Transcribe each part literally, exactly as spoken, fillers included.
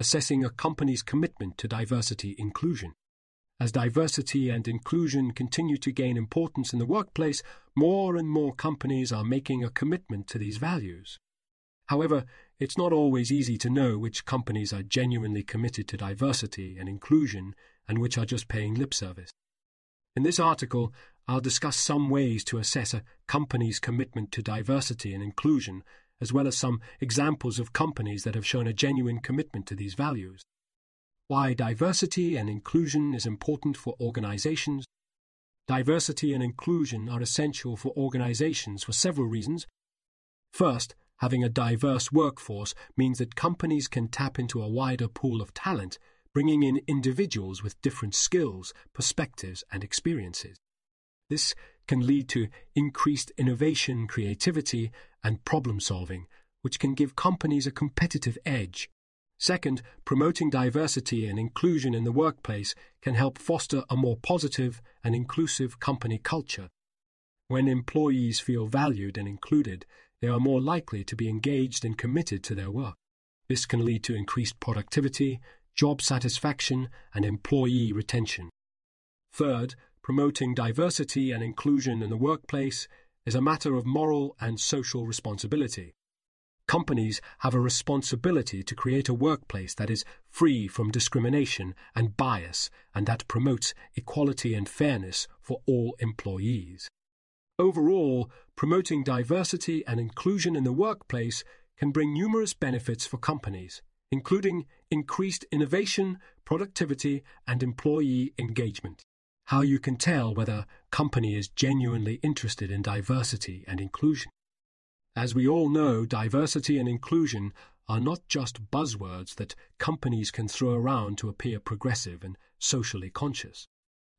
Assessing a company's commitment to diversity inclusion. As diversity and inclusion continue to gain importance in the workplace, more and more companies are making a commitment to these values. However, it's not always easy to know which companies are genuinely committed to diversity and inclusion and which are just paying lip service. In this article, I'll discuss some ways to assess a company's commitment to diversity and inclusion, as well as some examples of companies that have shown a genuine commitment to these values. Why diversity and inclusion is important for organizations. Diversity and inclusion are essential for organizations for several reasons. First, having a diverse workforce means that companies can tap into a wider pool of talent, bringing in individuals with different skills, perspectives, and experiences. This can lead to increased innovation, creativity, and problem-solving, which can give companies a competitive edge. Second, promoting diversity and inclusion in the workplace can help foster a more positive and inclusive company culture. When employees feel valued and included, they are more likely to be engaged and committed to their work. This can lead to increased productivity, job satisfaction, and employee retention. Third, promoting diversity and inclusion in the workplace is a matter of moral and social responsibility. Companies have a responsibility to create a workplace that is free from discrimination and bias and that promotes equality and fairness for all employees. Overall, promoting diversity and inclusion in the workplace can bring numerous benefits for companies, including increased innovation, productivity, and employee engagement. How you can tell whether a company is genuinely interested in diversity and inclusion. As we all know, diversity and inclusion are not just buzzwords that companies can throw around to appear progressive and socially conscious.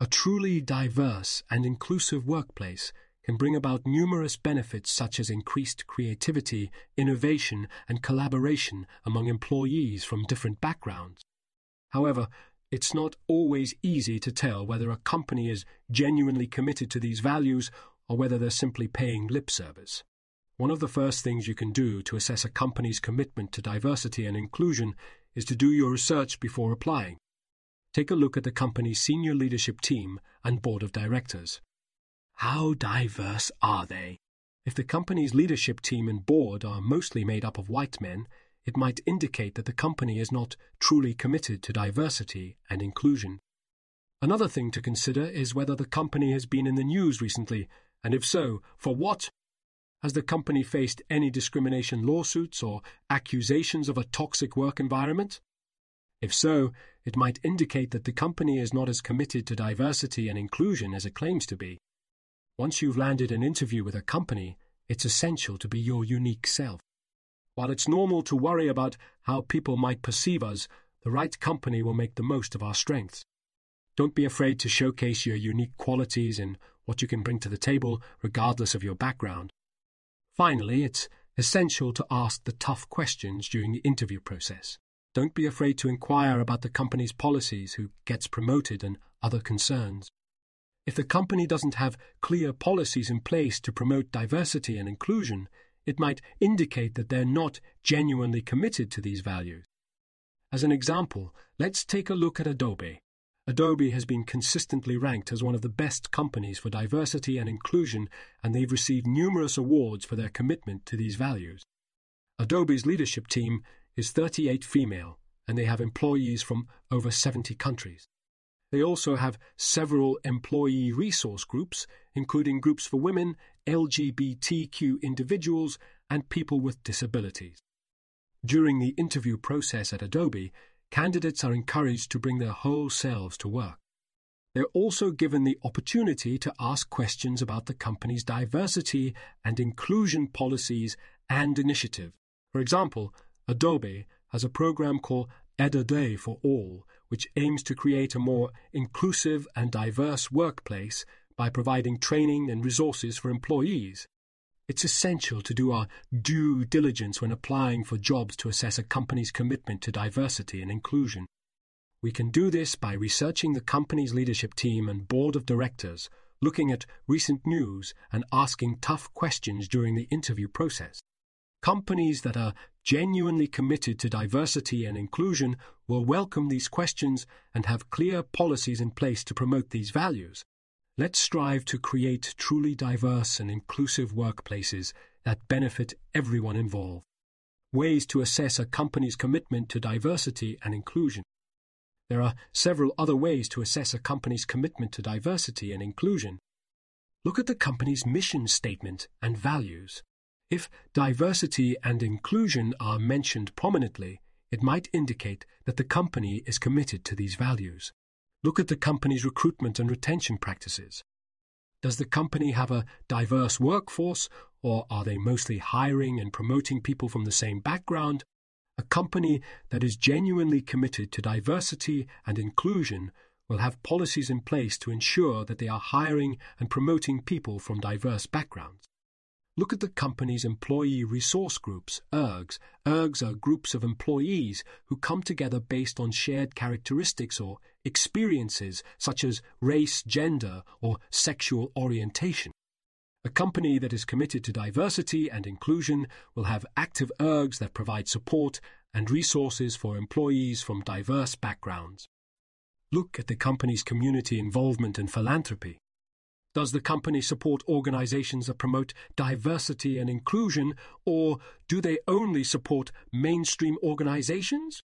A truly diverse and inclusive workplace can bring about numerous benefits such as increased creativity, innovation, and collaboration among employees from different backgrounds. However, it's not always easy to tell whether a company is genuinely committed to these values or whether they're simply paying lip service. One of the first things you can do to assess a company's commitment to diversity and inclusion is to do your research before applying. Take a look at the company's senior leadership team and board of directors. How diverse are they? If the company's leadership team and board are mostly made up of white men, it might indicate that the company is not truly committed to diversity and inclusion. Another thing to consider is whether the company has been in the news recently, and if so, for what? Has the company faced any discrimination lawsuits or accusations of a toxic work environment? If so, it might indicate that the company is not as committed to diversity and inclusion as it claims to be. Once you've landed an interview with a company, it's essential to be your unique self. While it's normal to worry about how people might perceive us, the right company will make the most of our strengths. Don't be afraid to showcase your unique qualities and what you can bring to the table, regardless of your background. Finally, it's essential to ask the tough questions during the interview process. Don't be afraid to inquire about the company's policies, who gets promoted, and other concerns. If the company doesn't have clear policies in place to promote diversity and inclusion, it might indicate that they're not genuinely committed to these values. As an example, let's take a look at Adobe. Adobe has been consistently ranked as one of the best companies for diversity and inclusion, and they've received numerous awards for their commitment to these values. Adobe's leadership team is thirty-eight female, and they have employees from over seventy countries. They also have several employee resource groups, including groups for women, L G B T Q individuals, and people with disabilities. During the interview process at Adobe, candidates are encouraged to bring their whole selves to work. They're also given the opportunity to ask questions about the company's diversity and inclusion policies and initiative. For example, Adobe has a program called Ada Day for All, which aims to create a more inclusive and diverse workplace by providing training and resources for employees. It's essential to do our due diligence when applying for jobs to assess a company's commitment to diversity and inclusion. We can do this by researching the company's leadership team and board of directors, looking at recent news and asking tough questions during the interview process. Companies that are genuinely committed to diversity and inclusion will welcome these questions and have clear policies in place to promote these values. Let's strive to create truly diverse and inclusive workplaces that benefit everyone involved. Ways to assess a company's commitment to diversity and inclusion. There are several other ways to assess a company's commitment to diversity and inclusion. Look at the company's mission statement and values. If diversity and inclusion are mentioned prominently, it might indicate that the company is committed to these values. Look at the company's recruitment and retention practices. Does the company have a diverse workforce, or are they mostly hiring and promoting people from the same background? A company that is genuinely committed to diversity and inclusion will have policies in place to ensure that they are hiring and promoting people from diverse backgrounds. Look at the company's employee resource groups, E R Gs. E R Gs are groups of employees who come together based on shared characteristics or experiences such as race, gender, or sexual orientation. A company that is committed to diversity and inclusion will have active E R Gs that provide support and resources for employees from diverse backgrounds. Look at the company's community involvement and philanthropy. Does the company support organizations that promote diversity and inclusion, or do they only support mainstream organizations?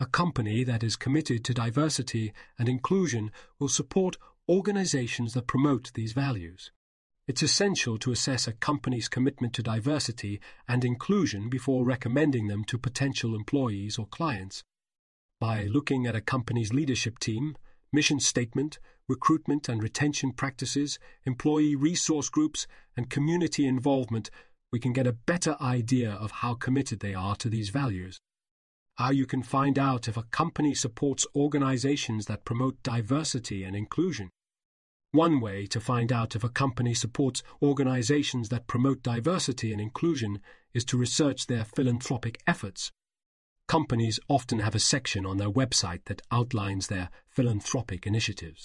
A company that is committed to diversity and inclusion will support organizations that promote these values. It's essential to assess a company's commitment to diversity and inclusion before recommending them to potential employees or clients. By looking at a company's leadership team, mission statement, recruitment and retention practices, employee resource groups, and community involvement, we can get a better idea of how committed they are to these values. How you can find out if a company supports organizations that promote diversity and inclusion. One way to find out if a company supports organizations that promote diversity and inclusion is to research their philanthropic efforts. Companies often have a section on their website that outlines their philanthropic initiatives.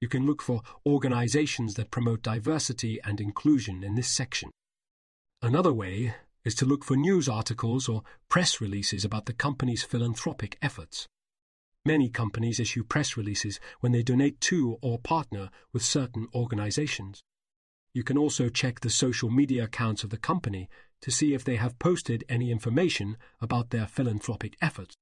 You can look for organizations that promote diversity and inclusion in this section. Another way is to look for news articles or press releases about the company's philanthropic efforts. Many companies issue press releases when they donate to or partner with certain organizations. You can also check the social media accounts of the company to see if they have posted any information about their philanthropic efforts.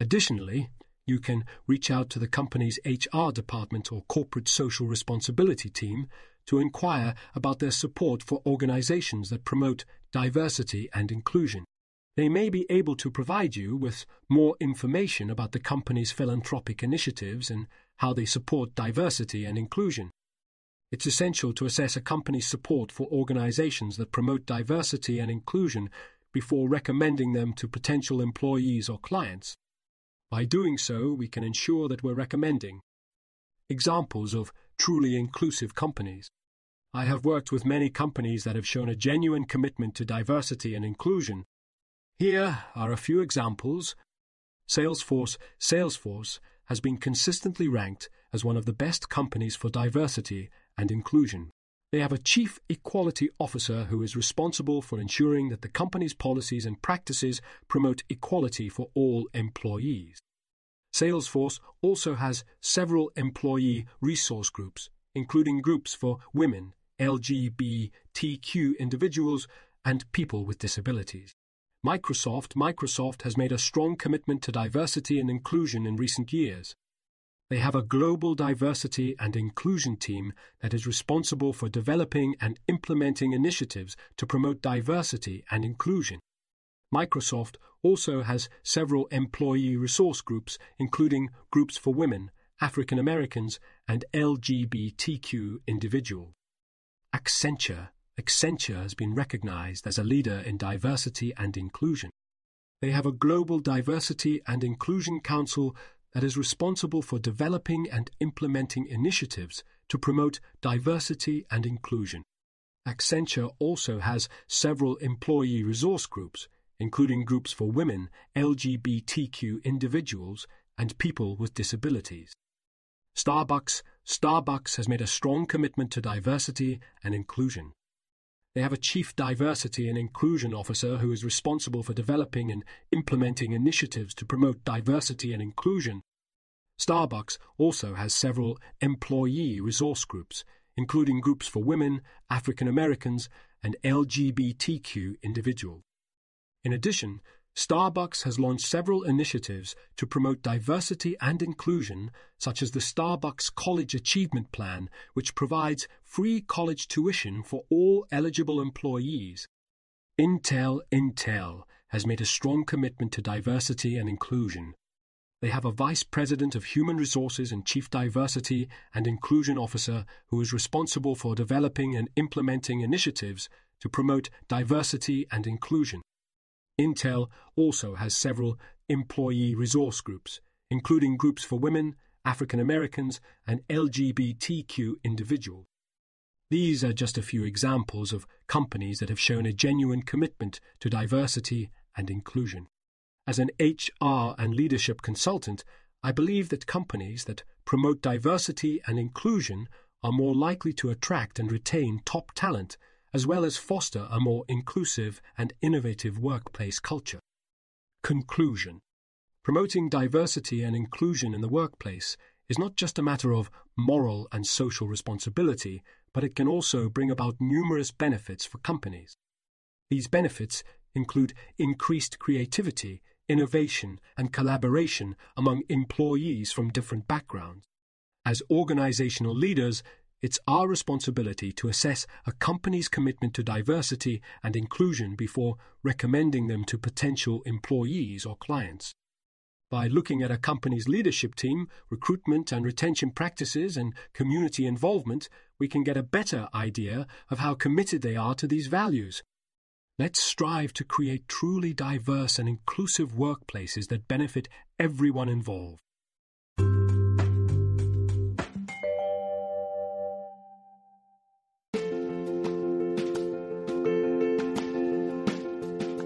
Additionally, you can reach out to the company's H R department or corporate social responsibility team to inquire about their support for organizations that promote diversity and inclusion. They may be able to provide you with more information about the company's philanthropic initiatives and how they support diversity and inclusion. It's essential to assess a company's support for organizations that promote diversity and inclusion before recommending them to potential employees or clients. By doing so, we can ensure that we're recommending examples of truly inclusive companies. I have worked with many companies that have shown a genuine commitment to diversity and inclusion. Here are a few examples. Salesforce. Salesforce has been consistently ranked as one of the best companies for diversity and inclusion. They have a chief equality officer who is responsible for ensuring that the company's policies and practices promote equality for all employees. Salesforce also has several employee resource groups, including groups for women, L G B T Q individuals, and people with disabilities. Microsoft. Microsoft has made a strong commitment to diversity and inclusion in recent years. They have a global diversity and inclusion team that is responsible for developing and implementing initiatives to promote diversity and inclusion. Microsoft also has several employee resource groups, including groups for women, African Americans, and L G B T Q individuals. Accenture. Accenture has been recognized as a leader in diversity and inclusion. They have a global diversity and inclusion council that is responsible for developing and implementing initiatives to promote diversity and inclusion. Accenture also has several employee resource groups, including groups for women, L G B T Q individuals, and people with disabilities. Starbucks. Starbucks has made a strong commitment to diversity and inclusion. They have a chief diversity and inclusion officer who is responsible for developing and implementing initiatives to promote diversity and inclusion. Starbucks also has several employee resource groups, including groups for women, African Americans, and L G B T Q individuals. In addition, Starbucks has launched several initiatives to promote diversity and inclusion, such as the Starbucks College Achievement Plan, which provides free college tuition for all eligible employees. Intel Intel has made a strong commitment to diversity and inclusion. They have a Vice President of Human Resources and Chief Diversity and Inclusion Officer who is responsible for developing and implementing initiatives to promote diversity and inclusion. Intel also has several employee resource groups, including groups for women, African Americans, and L G B T Q individuals. These are just a few examples of companies that have shown a genuine commitment to diversity and inclusion. As an H R and leadership consultant, I believe that companies that promote diversity and inclusion are more likely to attract and retain top talent, as well as foster a more inclusive and innovative workplace culture. Conclusion. Promoting diversity and inclusion in the workplace is not just a matter of moral and social responsibility, but it can also bring about numerous benefits for companies. These benefits include increased creativity, innovation, and collaboration among employees from different backgrounds. As organizational leaders, it's our responsibility to assess a company's commitment to diversity and inclusion before recommending them to potential employees or clients. By looking at a company's leadership team, recruitment and retention practices, and community involvement, we can get a better idea of how committed they are to these values. Let's strive to create truly diverse and inclusive workplaces that benefit everyone involved.